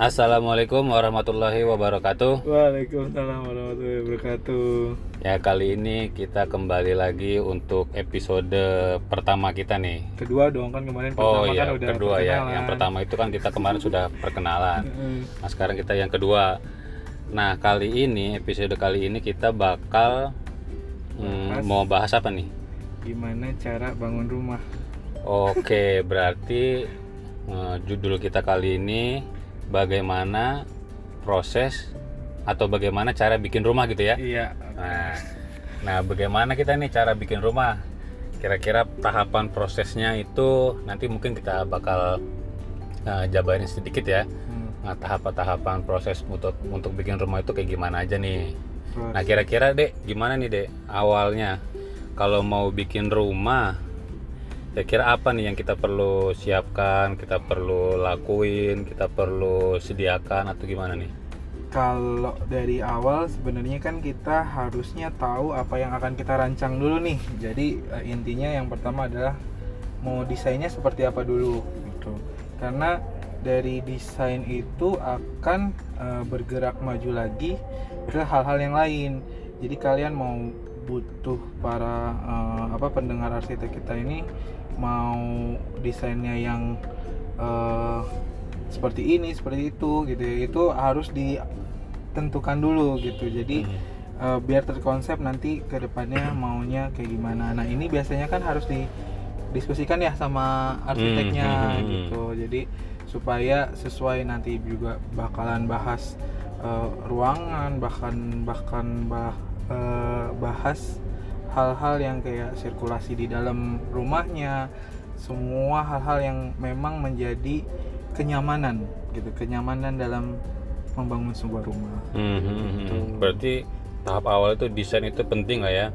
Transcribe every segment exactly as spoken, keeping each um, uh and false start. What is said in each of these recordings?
Assalamualaikum warahmatullahi wabarakatuh. Waalaikumsalam warahmatullahi wabarakatuh. Ya, kali ini kita kembali lagi untuk episode pertama kita nih. Kedua dong, kan kemarin pertama. Oh iya, kan udah kedua ya. Yang pertama itu kan kita kemarin sudah perkenalan. Nah, sekarang kita yang kedua. Nah, kali ini episode kali ini kita bakal hmm, mau bahas apa nih? Gimana cara bangun rumah? Oke, berarti uh, judul kita kali ini bagaimana proses atau bagaimana cara bikin rumah gitu ya? Iya. Nah, nah bagaimana kita nih cara bikin rumah? Kira-kira tahapan prosesnya itu nanti mungkin kita bakal uh, jabarin sedikit ya. Hmm. Nah, tahap-tahapan proses untuk untuk bikin rumah itu kayak gimana aja nih? Proses. Nah, kira-kira Dek, gimana nih Dek awalnya kalau mau bikin rumah? Kira-kira apa nih yang kita perlu siapkan, kita perlu lakuin, kita perlu sediakan atau gimana nih? Kalau dari awal sebenarnya kan kita harusnya tahu apa yang akan kita rancang dulu nih. Jadi intinya yang pertama adalah mau desainnya seperti apa dulu gitu. Karena dari desain itu akan e, bergerak maju lagi ke hal-hal yang lain. Jadi kalian mau butuh para uh, apa pendengar arsitek kita ini mau desainnya yang uh, seperti ini seperti itu gitu ya, itu harus ditentukan dulu gitu, jadi uh, biar terkonsep nanti kedepannya maunya kayak gimana. Nah, ini biasanya kan harus didiskusikan ya sama arsiteknya hmm. gitu, jadi supaya sesuai. Nanti juga bakalan bahas uh, ruangan, bahkan bahkan bah bahas hal-hal yang kayak sirkulasi di dalam rumahnya, semua hal-hal yang memang menjadi kenyamanan gitu, kenyamanan dalam membangun sebuah rumah. Mm-hmm. Berarti tahap awal itu desain itu penting lah ya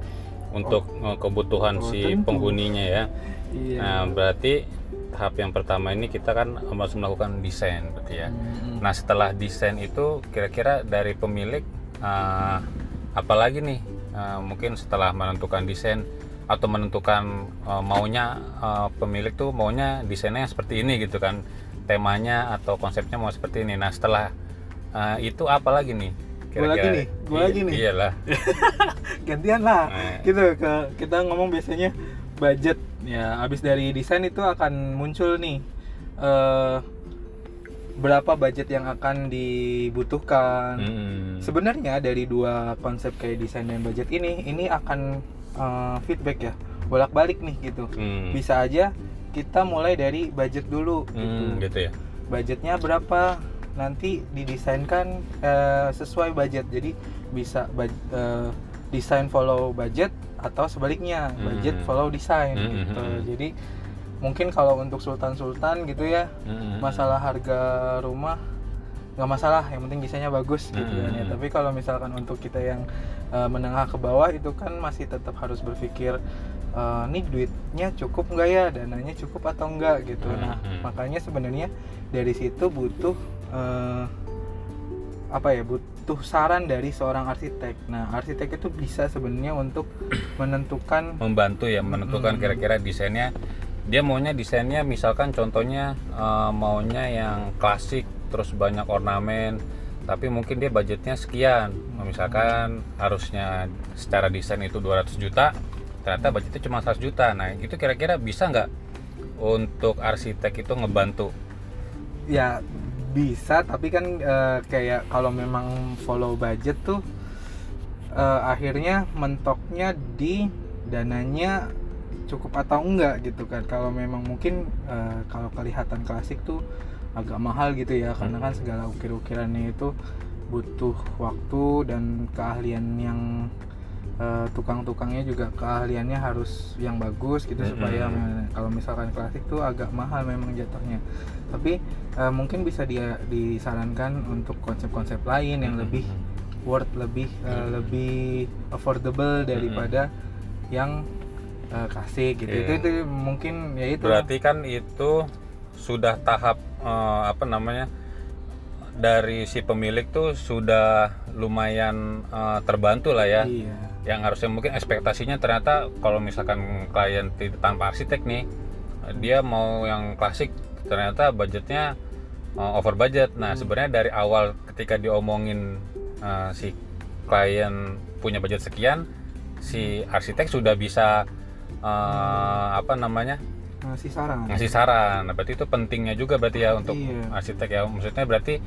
untuk oh. kebutuhan oh, si tentu. penghuninya ya. Iya. Nah, berarti tahap yang pertama ini kita kan harus melakukan desain berarti ya. Mm-hmm. Nah, setelah desain itu kira-kira dari pemilik uh, apalagi nih uh, mungkin setelah menentukan desain atau menentukan uh, maunya uh, pemilik tuh maunya desainnya seperti ini gitu kan, temanya atau konsepnya mau seperti ini. Nah, setelah uh, itu apalagi nih kira-kira? Gua lagi nih, gua lagi nih. Iyalah. Gantian lah. Nah. Gitu ke, kita ngomong biasanya budget ya. Habis dari desain itu akan muncul nih uh, berapa budget yang akan dibutuhkan. Hmm. Sebenarnya dari dua konsep kayak desain dan budget ini ini akan uh, feedback ya, bolak-balik nih gitu. Hmm. Bisa aja kita mulai dari budget dulu gitu. Hmm, gitu ya. Budgetnya berapa? Nanti didesainkan uh, sesuai budget. Jadi bisa uh, desain follow budget atau sebaliknya, budget hmm. follow desain hmm. gitu. Jadi mungkin kalau untuk sultan-sultan gitu ya, mm-hmm. masalah harga rumah nggak masalah, yang penting desainnya bagus gitu kan mm-hmm. ya. Tapi kalau misalkan untuk kita yang uh, menengah ke bawah itu kan masih tetap harus berpikir uh, nih duitnya cukup nggak ya, dananya cukup atau enggak gitu. Mm-hmm. Nah, makanya sebenarnya dari situ butuh uh, apa ya, butuh saran dari seorang arsitek. Nah, arsitek itu bisa sebenarnya untuk menentukan, membantu ya, menentukan mm-hmm. kira-kira desainnya. Dia maunya desainnya misalkan contohnya uh, maunya yang klasik terus banyak ornamen, tapi mungkin dia budgetnya sekian. Misalkan harusnya secara desain itu dua ratus juta, ternyata budgetnya cuma seratus juta. Nah, itu kira-kira bisa nggak untuk arsitek itu ngebantu? Ya bisa, tapi kan uh, kayak kalau memang follow budget tuh uh, akhirnya mentoknya di dananya cukup atau enggak gitu kan. Kalau memang mungkin uh, kalau kelihatan klasik tuh agak mahal gitu ya, karena kan segala ukir-ukirannya itu butuh waktu dan keahlian yang uh, tukang-tukangnya juga keahliannya harus yang bagus gitu, mm-hmm. supaya kalau misalkan klasik tuh agak mahal memang jatuhnya. Tapi uh, mungkin bisa dia disarankan untuk konsep-konsep lain yang lebih worth, lebih uh, lebih affordable daripada yang Uh, kasih gitu. Yeah. itu, itu mungkin ya itu. Berarti kan itu sudah tahap uh, apa namanya, dari si pemilik tuh sudah lumayan uh, terbantu lah ya. Yeah. Yang harusnya mungkin ekspektasinya ternyata kalau misalkan klien tanpa arsitek nih, dia mau yang klasik ternyata budgetnya uh, over budget. Nah hmm. sebenarnya dari awal ketika diomongin uh, si klien punya budget sekian, si arsitek sudah bisa uh, apa namanya ngasih saran. Ngasih saran. Nah, berarti itu pentingnya juga berarti ya untuk iya. arsitek ya. Maksudnya berarti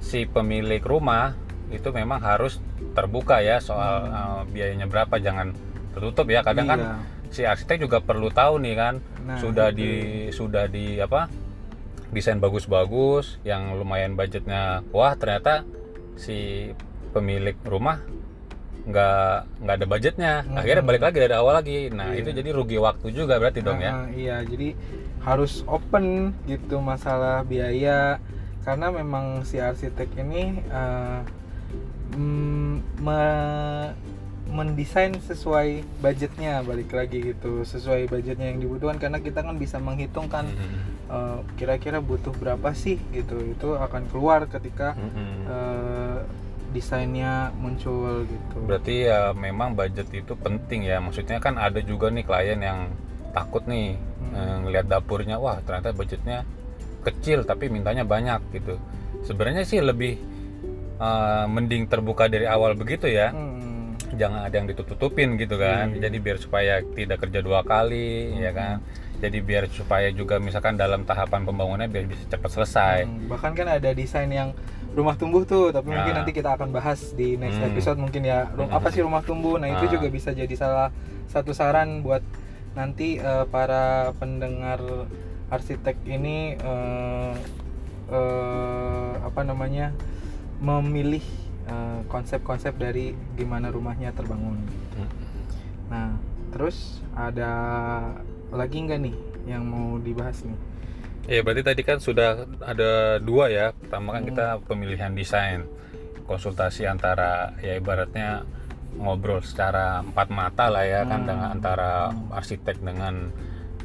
si pemilik rumah itu memang harus terbuka ya soal hmm. uh, biayanya berapa, jangan tertutup ya. Kadang iya. kan si arsitek juga perlu tahu nih kan, nah, sudah itu. di sudah di apa desain bagus-bagus yang lumayan budgetnya, wah ternyata si pemilik rumah nggak nggak ada budgetnya, hmm. akhirnya balik lagi dari awal lagi. Nah iya. itu jadi rugi waktu juga berarti nah, dong ya. Iya, jadi harus open gitu masalah biaya, karena memang si arsitek ini uh, me- mendesain sesuai budgetnya, balik lagi gitu, sesuai budgetnya yang dibutuhkan, karena kita kan bisa menghitung kan mm-hmm. uh, kira-kira butuh berapa sih gitu, itu akan keluar ketika mm-hmm. uh, desainnya muncul gitu. Berarti ya memang budget itu penting ya, maksudnya kan ada juga nih klien yang takut nih mm-hmm. ngelihat dapurnya, wah ternyata budgetnya kecil tapi mintanya banyak gitu. Sebenarnya sih lebih uh, mending terbuka dari awal begitu ya. Mm-hmm. Jangan ada yang ditutup-tutupin gitu kan, hmm. jadi biar supaya tidak kerja dua kali hmm. ya kan, jadi biar supaya juga misalkan dalam tahapan pembangunannya biar bisa cepat selesai. hmm. Bahkan kan ada desain yang rumah tumbuh tuh, tapi nah. mungkin nanti kita akan bahas di next hmm. episode mungkin ya, Rum- hmm. apa sih rumah tumbuh, nah, nah itu juga bisa jadi salah satu saran buat nanti uh, para pendengar arsitek ini uh, uh, apa namanya memilih konsep-konsep dari gimana rumahnya terbangun. Nah, terus ada lagi nggak nih yang mau dibahas nih? Ya berarti tadi kan sudah ada dua ya. Pertama kan hmm. kita pemilihan desain, konsultasi antara ya ibaratnya ngobrol secara empat mata lah ya hmm. kan dengan antara arsitek dengan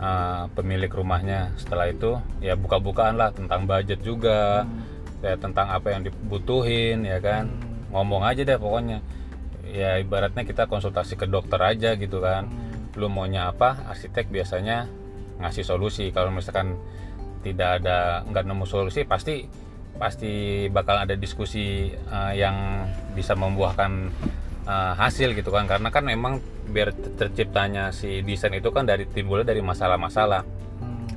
uh, pemilik rumahnya. Setelah itu ya buka-bukaan lah tentang budget juga. Hmm. Ya, tentang apa yang dibutuhin ya kan, hmm. ngomong aja deh pokoknya ya, ibaratnya kita konsultasi ke dokter aja gitu kan, hmm. lu maunya apa, arsitek biasanya ngasih solusi. Kalau misalkan tidak ada, nggak nemu solusi, pasti pasti bakal ada diskusi uh, yang bisa membuahkan uh, hasil gitu kan, karena kan memang biar terciptanya si desain itu kan dari timbulnya dari masalah-masalah, hmm.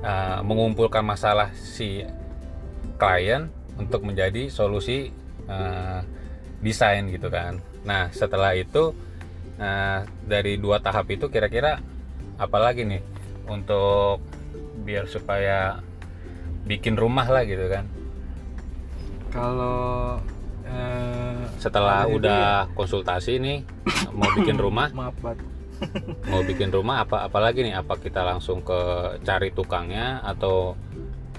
uh, mengumpulkan masalah si klien untuk menjadi solusi uh, desain gitu kan. Nah setelah itu uh, dari dua tahap itu kira-kira apalagi nih untuk biar supaya bikin rumah lah gitu kan. Kalau uh, setelah udah ya. konsultasi nih mau bikin rumah, maaf banget. mau bikin rumah apa apalagi nih, apa kita langsung ke cari tukangnya atau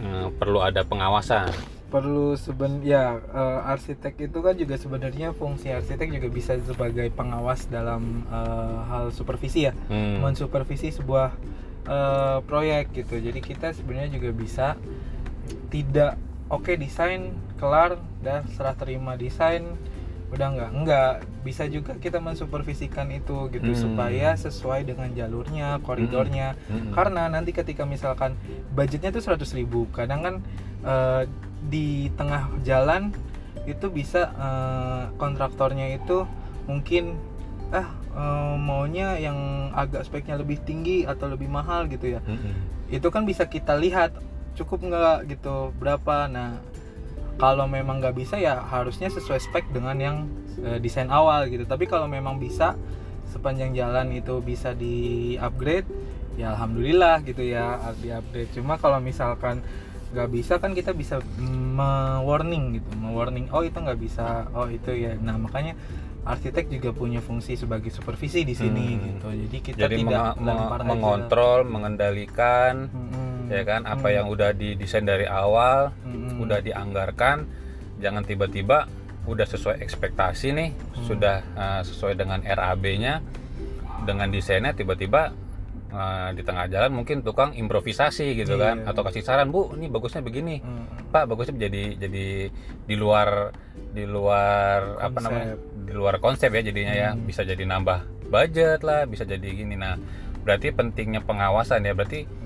Hmm, perlu ada pengawasan? Perlu seben, ya uh, arsitek itu kan juga sebenarnya fungsi arsitek juga bisa sebagai pengawas dalam uh, hal supervisi ya, hmm. mensupervisi sebuah uh, proyek gitu. Jadi kita sebenarnya juga bisa tidak oke okay, desain kelar dan serah terima desain udah enggak enggak bisa juga kita mensupervisikan itu gitu, hmm. supaya sesuai dengan jalurnya, koridornya, hmm. Hmm. karena nanti ketika misalkan budgetnya tuh seratus ribu, kadang kan uh, di tengah jalan itu bisa uh, kontraktornya itu mungkin ah uh, maunya yang agak speknya lebih tinggi atau lebih mahal gitu ya, hmm. itu kan bisa kita lihat cukup enggak gitu berapa. Nah kalau memang nggak bisa ya harusnya sesuai spek dengan yang e, desain awal gitu. Tapi kalau memang bisa sepanjang jalan itu bisa di upgrade ya alhamdulillah gitu ya, di upgrade. Cuma kalau misalkan nggak bisa kan kita bisa me-warning gitu, me-warning oh itu nggak bisa, oh itu ya. Nah makanya arsitek juga punya fungsi sebagai supervisi di sini hmm. gitu. Jadi kita Jadi tidak meng- mengontrol, aja. mengendalikan. Hmm. Ya kan, apa hmm. yang udah didesain dari awal, hmm. udah dianggarkan, jangan tiba-tiba udah sesuai ekspektasi nih, hmm. sudah uh, sesuai dengan R A B-nya, dengan desainnya tiba-tiba uh, di tengah jalan mungkin tukang improvisasi gitu yeah. kan, atau kasih saran, bu, ini bagusnya begini, hmm. pak, bagusnya jadi jadi di luar di luar konsep. apa namanya, di luar konsep ya jadinya hmm. ya, bisa jadi nambah budget lah, bisa jadi gini. Nah, berarti pentingnya pengawasan ya, berarti.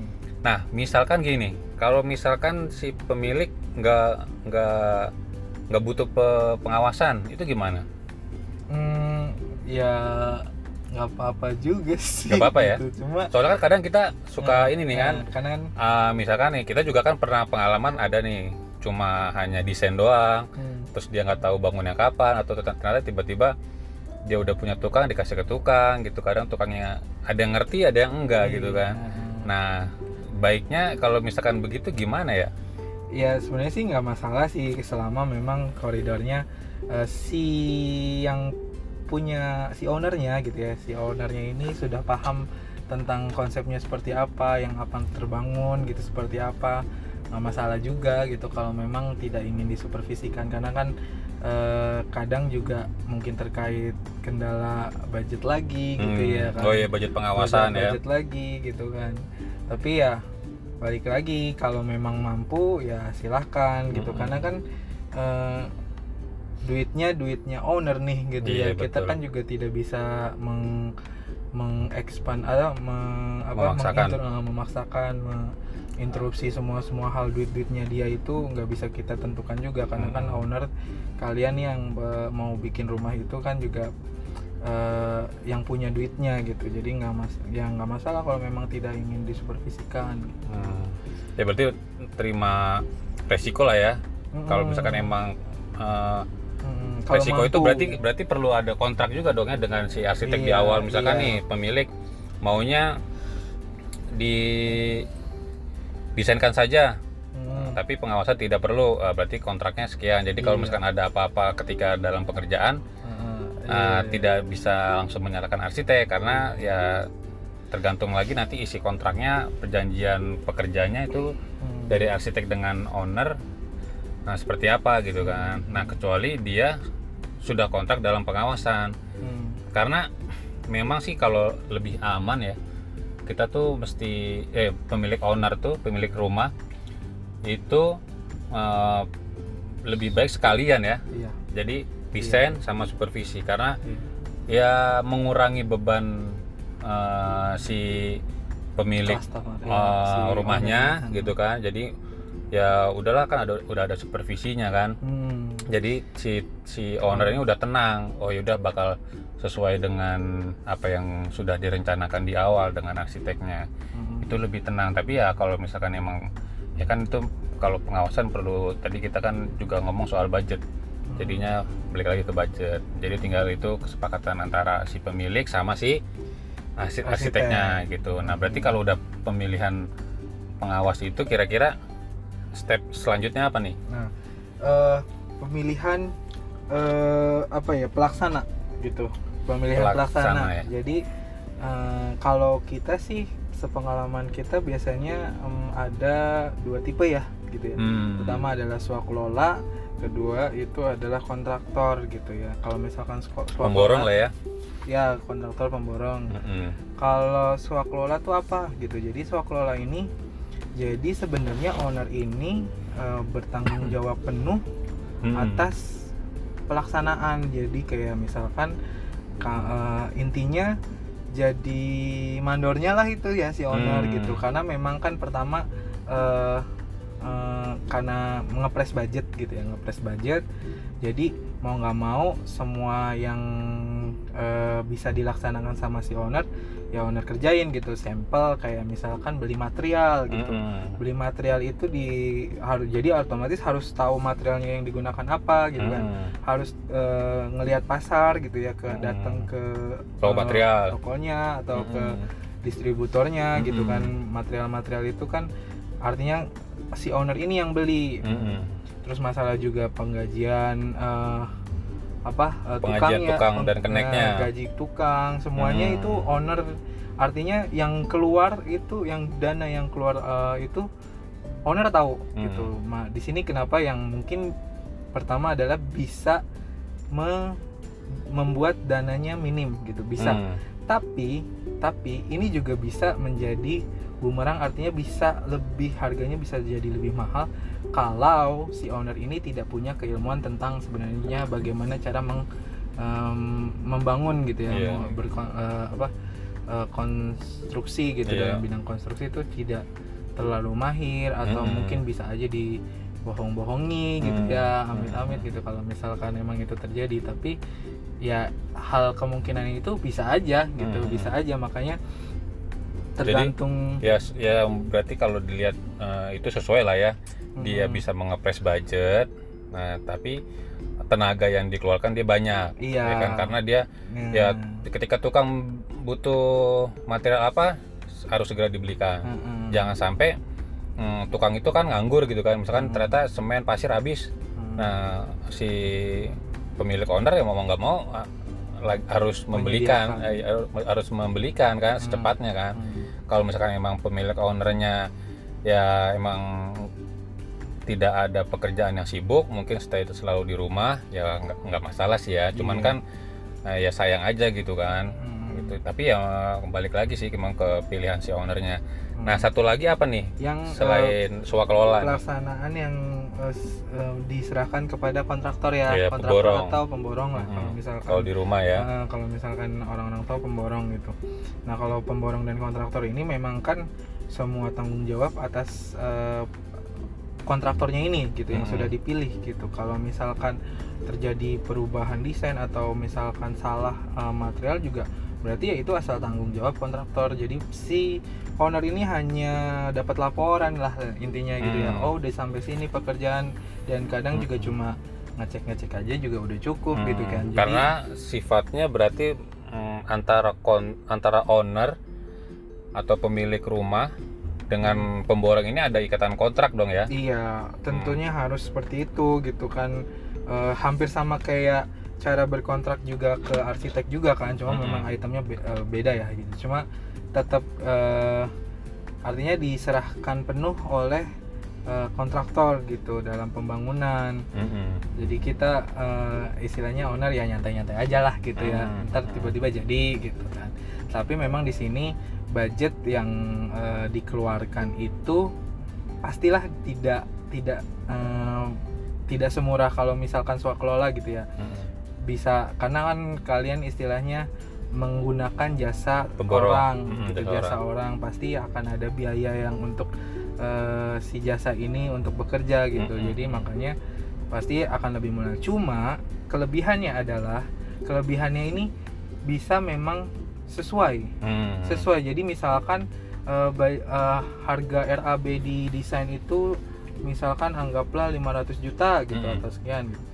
Nah, misalkan gini, kalau misalkan si pemilik nggak nggak nggak butuh pengawasan itu gimana? Hmm, ya nggak apa-apa juga sih. Nggak apa-apa ya. Gitu. Cuma soalnya kan kadang kita suka hmm, ini nih kan. Karena kan uh, misalkan nih kita juga kan pernah pengalaman ada nih cuma hanya desain doang, hmm. terus dia nggak tahu bangunnya kapan atau ternyata tiba-tiba dia udah punya tukang dikasih ke tukang gitu, kadang tukangnya ada yang ngerti ada yang enggak gitu kan. Nah baiknya kalau misalkan begitu gimana ya? Ya sebenarnya sih nggak masalah sih selama memang koridornya uh, si yang punya si ownernya gitu ya, si ownernya ini sudah paham tentang konsepnya seperti apa, yang akan terbangun gitu seperti apa, nggak masalah juga gitu kalau memang tidak ingin disupervisikan karena kan kadang juga mungkin terkait kendala budget lagi gitu hmm. ya kan. Oh iya budget pengawasan budget ya. Budget lagi gitu kan. Tapi ya balik lagi kalau memang mampu ya silahkan gitu hmm. karena kan eh, duitnya duitnya owner nih gitu iya, ya. Betul. Kita kan juga tidak bisa meng mengekspan atau meng, apa, memaksakan, menginter, memaksakan menginterupsi semua semua hal duit-duitnya dia itu nggak bisa kita tentukan juga karena hmm. kan owner kalian yang uh, mau bikin rumah itu kan juga uh, yang punya duitnya gitu, jadi nggak mas ya nggak masalah kalau memang tidak ingin disupervisikan. Gitu. Hmm. Ya berarti terima resiko lah ya hmm. kalau misalkan emang uh, hmm, resiko itu berarti berarti perlu ada kontrak juga dong ya dengan si arsitek iya, di awal misalkan iya. nih pemilik maunya di desainkan saja hmm. tapi pengawasan tidak perlu, berarti kontraknya sekian jadi iya. kalau misalkan ada apa-apa ketika dalam pekerjaan hmm, iya. uh, tidak bisa langsung menyalahkan arsitek karena ya tergantung lagi nanti isi kontraknya, perjanjian pekerjaannya itu hmm. dari arsitek dengan owner. Nah seperti apa gitu kan. Nah kecuali dia sudah kontrak dalam pengawasan hmm. karena memang sih kalau lebih aman ya kita tuh mesti eh pemilik owner tuh pemilik rumah itu eh, lebih baik sekalian ya iya. jadi desain iya. sama supervisi karena iya. ya mengurangi beban eh, si pemilik eh, ya, rumahnya si gitu kan jadi ya udahlah kan ada udah ada supervisinya kan hmm. jadi si si owner ini udah tenang, oh yaudah bakal sesuai dengan apa yang sudah direncanakan di awal dengan arsiteknya hmm. itu lebih tenang. Tapi ya kalau misalkan emang ya kan itu kalau pengawasan perlu, tadi kita kan juga ngomong soal budget jadinya balik lagi ke budget, jadi tinggal itu kesepakatan antara si pemilik sama si arsitek- arsiteknya gitu. Nah berarti kalau udah pemilihan pengawas itu kira-kira step selanjutnya apa nih? Nah, uh, pemilihan uh, apa ya pelaksana gitu, pemilihan pelaksana. pelaksana. Ya. Jadi uh, kalau kita sih sepengalaman kita biasanya um, ada dua tipe ya, gitu ya. Hmm. Pertama adalah swakelola, kedua itu adalah kontraktor gitu ya. Kalau misalkan swakelola, pemborong lah ya. Ya kontraktor pemborong. Mm-hmm. Kalau swakelola tuh apa gitu? Jadi swakelola ini jadi sebenarnya owner ini e, bertanggung jawab penuh hmm. atas pelaksanaan. Jadi kayak misalkan ka, e, intinya jadi mandornya lah itu ya si owner hmm. gitu. Karena memang kan pertama e, e, karena ngepres budget gitu ya, ngepres budget. Jadi mau nggak mau semua yang e, bisa dilaksanakan sama si owner. Ya owner kerjain gitu, sampel kayak misalkan beli material gitu mm. beli material itu di harus jadi otomatis harus tahu materialnya yang digunakan apa gitu mm. kan harus e, ngelihat pasar gitu ya ke mm. datang ke toko e, material tokonya atau mm. ke distributornya mm. gitu kan. Material-material itu kan artinya si owner ini yang beli mm. terus masalah juga penggajian e, apa pengajian tukangnya, tukang dan keneknya, gaji tukang semuanya hmm. itu owner, artinya yang keluar itu yang dana yang keluar uh, itu owner tahu hmm. gitu. Nah, di sini kenapa yang mungkin pertama adalah bisa me- membuat dananya minim gitu bisa, hmm. tapi tapi ini juga bisa menjadi bumerang, artinya bisa lebih harganya bisa jadi lebih mahal kalau si owner ini tidak punya keilmuan tentang sebenarnya bagaimana cara meng, um, membangun gitu ya yeah. ber, uh, apa, uh, konstruksi gitu yeah. dalam bidang konstruksi itu tidak terlalu mahir atau mm. mungkin bisa aja di bohong-bohongi gitu hmm. ya, amit-amit gitu kalau misalkan emang itu terjadi. Tapi ya hal kemungkinan itu bisa aja gitu, hmm. bisa aja, makanya tergantung. Jadi, ya ya berarti kalau dilihat uh, itu sesuai lah ya, dia hmm. bisa mengepres budget. Nah, tapi tenaga yang dikeluarkan dia banyak, iya. ya kan, karena dia hmm. ya ketika tukang butuh material apa harus segera dibelikan. Hmm. Jangan sampai hmm, tukang itu kan nganggur gitu kan, misalkan hmm. ternyata semen pasir habis. Hmm. Nah, si pemilik owner ya mau nggak mau harus membelikan, eh, harus membelikan kan secepatnya kan. Hmm. Kalau misalkan emang pemilik ownernya ya emang tidak ada pekerjaan yang sibuk, mungkin stay itu selalu di rumah ya nggak masalah sih ya, cuman yeah. kan eh, ya sayang aja gitu kan, hmm. gitu. Tapi ya kembali lagi sih memang ke pilihan si ownernya. hmm. Nah, satu lagi apa nih yang selain uh, swakelola pelaksanaan nih? Yang uh, diserahkan kepada kontraktor ya, yeah, kontraktor pemborong. Atau pemborong lah, hmm. kalau misalkan kalau di rumah ya, uh, kalau misalkan orang-orang tahu pemborong gitu. Nah, kalau pemborong dan kontraktor ini memang kan semua tanggung jawab atas uh, kontraktornya ini gitu, yang hmm. sudah dipilih gitu. Kalau misalkan terjadi perubahan desain atau misalkan salah uh, material juga, berarti ya itu asal tanggung jawab kontraktor. Jadi si owner ini hanya dapat laporan lah intinya gitu, hmm. ya oh udah sampai sini pekerjaan, dan kadang hmm. juga cuma ngecek-ngecek aja juga udah cukup hmm. gitu kan. Jadi, karena sifatnya berarti hmm, antara kon, antara owner atau pemilik rumah dengan pemborong ini ada ikatan kontrak dong ya? Iya, tentunya hmm. harus seperti itu gitu kan. E, hampir sama kayak cara berkontrak juga ke arsitek juga kan, cuma hmm. memang itemnya be- beda ya gitu. Cuma tetap e, artinya diserahkan penuh oleh e, kontraktor gitu dalam pembangunan. hmm. Jadi kita e, istilahnya owner ya nyantai-nyantai aja lah gitu, hmm. ya ntar tiba-tiba jadi gitu kan. Tapi memang di sini budget yang uh, dikeluarkan itu pastilah tidak tidak uh, tidak semurah kalau misalkan swakelola gitu ya. Hmm. Bisa karena kan kalian istilahnya menggunakan jasa Pemborong. orang, hmm, gitu, jasa orang. orang pasti akan ada biaya yang untuk uh, si jasa ini untuk bekerja gitu. Hmm. Jadi makanya pasti akan lebih murah. Cuma kelebihannya adalah kelebihannya ini bisa memang sesuai, hmm. sesuai. Jadi misalkan uh, by, uh, harga R A B di desain itu misalkan anggaplah lima ratus juta gitu, hmm. atau sekian gitu.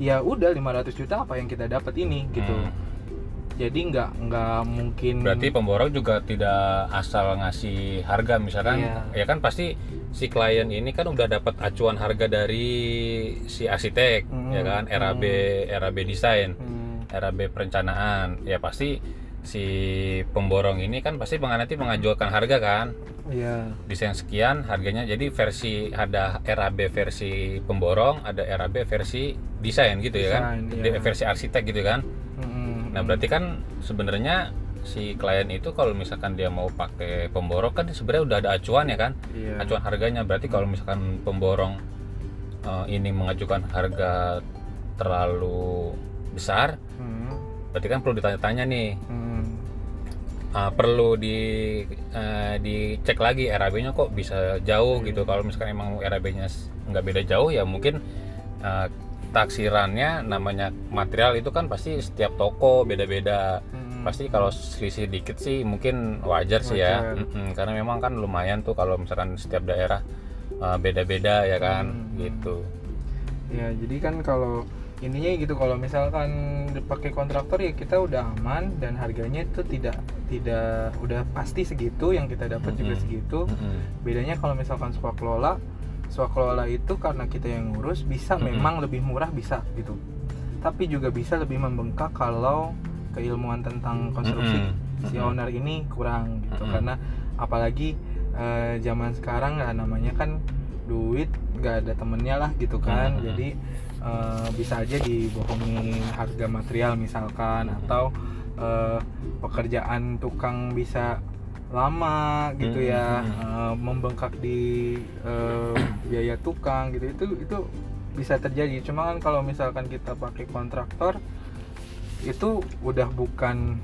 Ya udah lima ratus juta apa yang kita dapat ini gitu. Hmm. Jadi nggak nggak mungkin. Berarti pemborong juga tidak asal ngasih harga misalkan, yeah. ya kan pasti si klien ini kan udah dapat acuan harga dari si arsitek, hmm. ya kan R A B, hmm. R A B desain, hmm. R A B perencanaan, ya pasti si pemborong ini kan pasti nanti mengajukan harga kan, yeah. desain sekian harganya. Jadi versi ada R A B versi pemborong, ada R A B versi desain gitu, design, ya kan, yeah. versi arsitek gitu kan. Mm-hmm. Nah, berarti kan sebenarnya si klien itu kalau misalkan dia mau pakai pemborong kan sebenarnya udah ada acuan ya kan, yeah. acuan harganya. Berarti kalau misalkan pemborong uh, ini mengajukan harga terlalu besar, mm-hmm. berarti kan perlu ditanya-tanya nih. Mm-hmm. Uh, perlu di uh, dicek lagi R A B-nya kok bisa jauh hmm. gitu. Kalau misalkan emang R A B-nya nggak beda jauh ya mungkin uh, taksirannya, namanya material itu kan pasti setiap toko beda-beda. Hmm. Pasti kalau selisih dikit sih mungkin wajar, wajar. sih ya. Mm-hmm. Karena memang kan lumayan tuh kalau misalkan setiap daerah uh, beda-beda ya kan, hmm. gitu. Ya jadi kan kalau ininya gitu, kalau misalkan dipakai kontraktor ya kita udah aman dan harganya itu tidak tidak udah pasti segitu, yang kita dapat mm-hmm. juga segitu. Mm-hmm. Bedanya kalau misalkan swakelola, swakelola itu karena kita yang ngurus bisa mm-hmm. memang lebih murah bisa gitu. Tapi juga bisa lebih membengkak kalau keilmuan tentang konstruksi mm-hmm. si owner ini kurang gitu. Mm-hmm. Karena apalagi eh, zaman sekarang ya namanya kan duit nggak ada temennya lah gitu kan. Mm-hmm. Jadi Uh, bisa aja dibohongin harga material misalkan, atau uh, pekerjaan tukang bisa lama gitu ya, uh, membengkak di uh, biaya tukang gitu. Itu itu bisa terjadi. Cuma kan kalau misalkan kita pakai kontraktor itu udah bukan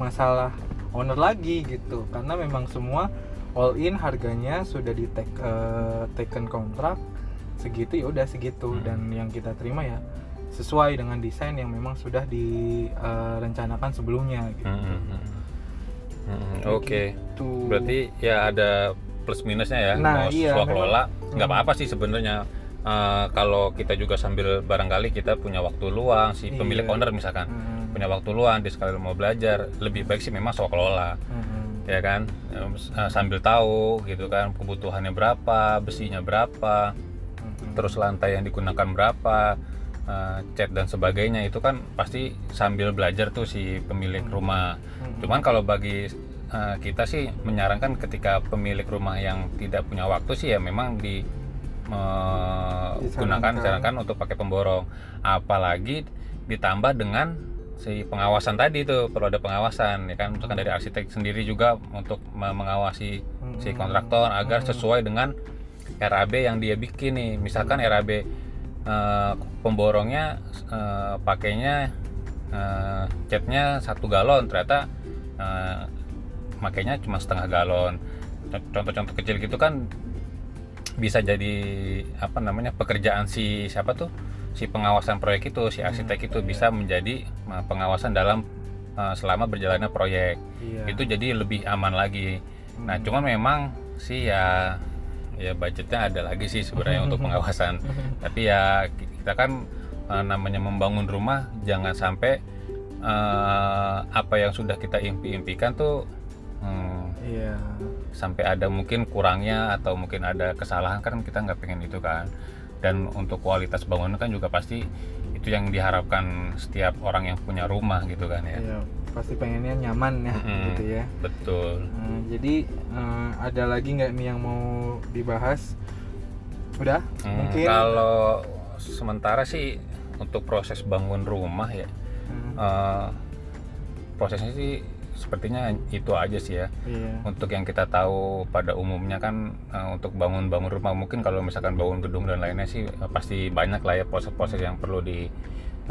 masalah owner lagi gitu, karena memang semua all in harganya sudah di take, uh, taken kontrak. segitu ya udah segitu, hmm. dan yang kita terima ya sesuai dengan desain yang memang sudah direncanakan uh, sebelumnya gitu. Hmm. Hmm. Oke. Gitu. Berarti ya ada plus minusnya ya. Nah, mau iya, swaklola nggak hmm. apa-apa sih sebenarnya. Uh, kalau kita juga sambil barangkali kita punya waktu luang, si pemilik iya. owner misalkan hmm. punya waktu luang, dia sekalian mau belajar, lebih baik sih memang swaklola, hmm. ya kan, uh, sambil tahu gitu kan kebutuhannya berapa, besinya berapa, hmm. terus lantai yang digunakan berapa, uh, cat dan sebagainya, itu kan pasti sambil belajar tuh si pemilik hmm. rumah. Hmm. Cuman kalau bagi uh, kita sih menyarankan ketika pemilik rumah yang tidak punya waktu sih ya memang di menggunakan disarankan untuk pakai pemborong, apalagi ditambah dengan si pengawasan tadi itu, perlu ada pengawasan ya kan, misalkan dari arsitek sendiri juga untuk mengawasi si kontraktor agar sesuai dengan R A B yang dia bikin nih, misalkan R A B eh, pemborongnya eh, pakainya eh, catnya satu galon ternyata eh, makainya cuma setengah galon, contoh-contoh kecil gitu kan bisa jadi apa namanya pekerjaan si siapa tuh si pengawasan proyek itu, si arsitek hmm, itu iya. bisa menjadi pengawasan dalam uh, selama berjalannya proyek iya. itu jadi lebih aman lagi. hmm. Nah cuman memang sih ya ya budgetnya ada lagi sih sebenarnya untuk pengawasan, tapi ya kita kan uh, namanya membangun rumah jangan sampai uh, apa yang sudah kita impi-impikan tuh Hmm, iya. sampai ada mungkin kurangnya atau mungkin ada kesalahan, kan kita nggak pengen itu kan. Dan untuk kualitas bangunan kan juga pasti itu yang diharapkan setiap orang yang punya rumah gitu kan ya. Iya, pasti pengennya nyaman ya, mm-hmm. gitu ya. Betul. Nah, jadi eh, ada lagi nggak nih yang mau dibahas? Udah? Hmm, mungkin. Kalau sementara sih untuk proses bangun rumah ya, hmm. eh, prosesnya sih. Sepertinya itu aja sih ya. Iya. Untuk yang kita tahu pada umumnya kan uh, untuk bangun-bangun rumah, mungkin kalau misalkan bangun gedung dan lainnya sih uh, pasti banyak lah ya proses-proses yang perlu di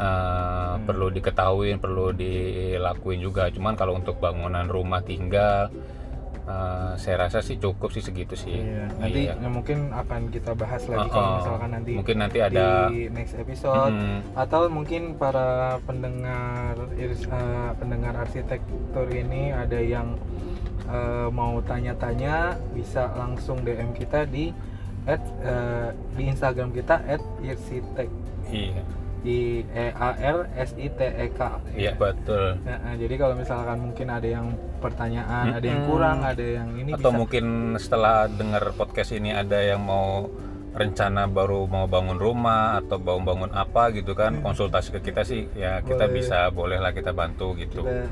uh, hmm. perlu diketahui, perlu dilakuin juga. Cuman kalau untuk bangunan rumah tinggal uh, saya rasa sih cukup sih segitu sih. Iya. Nanti iya. Ya, mungkin akan kita bahas lagi uh, kalau misalkan nanti mungkin nanti ada di next episode hmm. atau mungkin para pendengar uh, pendengar arsitektur ini ada yang uh, mau tanya-tanya bisa langsung D M kita di at, uh, di Instagram kita et arsitek. Iya. Di E A R S I T E K Iya betul. Nah, jadi kalau misalkan mungkin ada yang pertanyaan, hmm. ada yang kurang, ada yang ini atau bisa. Mungkin setelah dengar podcast ini ada yang mau rencana baru mau bangun rumah atau mau bangun apa gitu kan, hmm. konsultasi ke kita sih ya, kita boleh. Bisa bolehlah kita bantu gitu. Kita,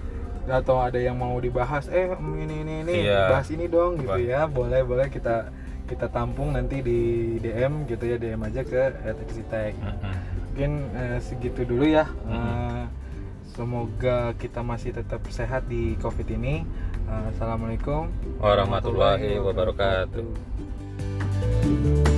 atau ada yang mau dibahas eh ini ini ini iya. bahas ini dong gitu bah. Ya, boleh-boleh kita kita tampung nanti di D M gitu ya, D M aja ke et arsitek. Hmm. Mungkin eh, segitu dulu ya. Mm-hmm. Uh, semoga kita masih tetap sehat di COVID ini. Uh, Assalamualaikum warahmatullahi wabarakatuh.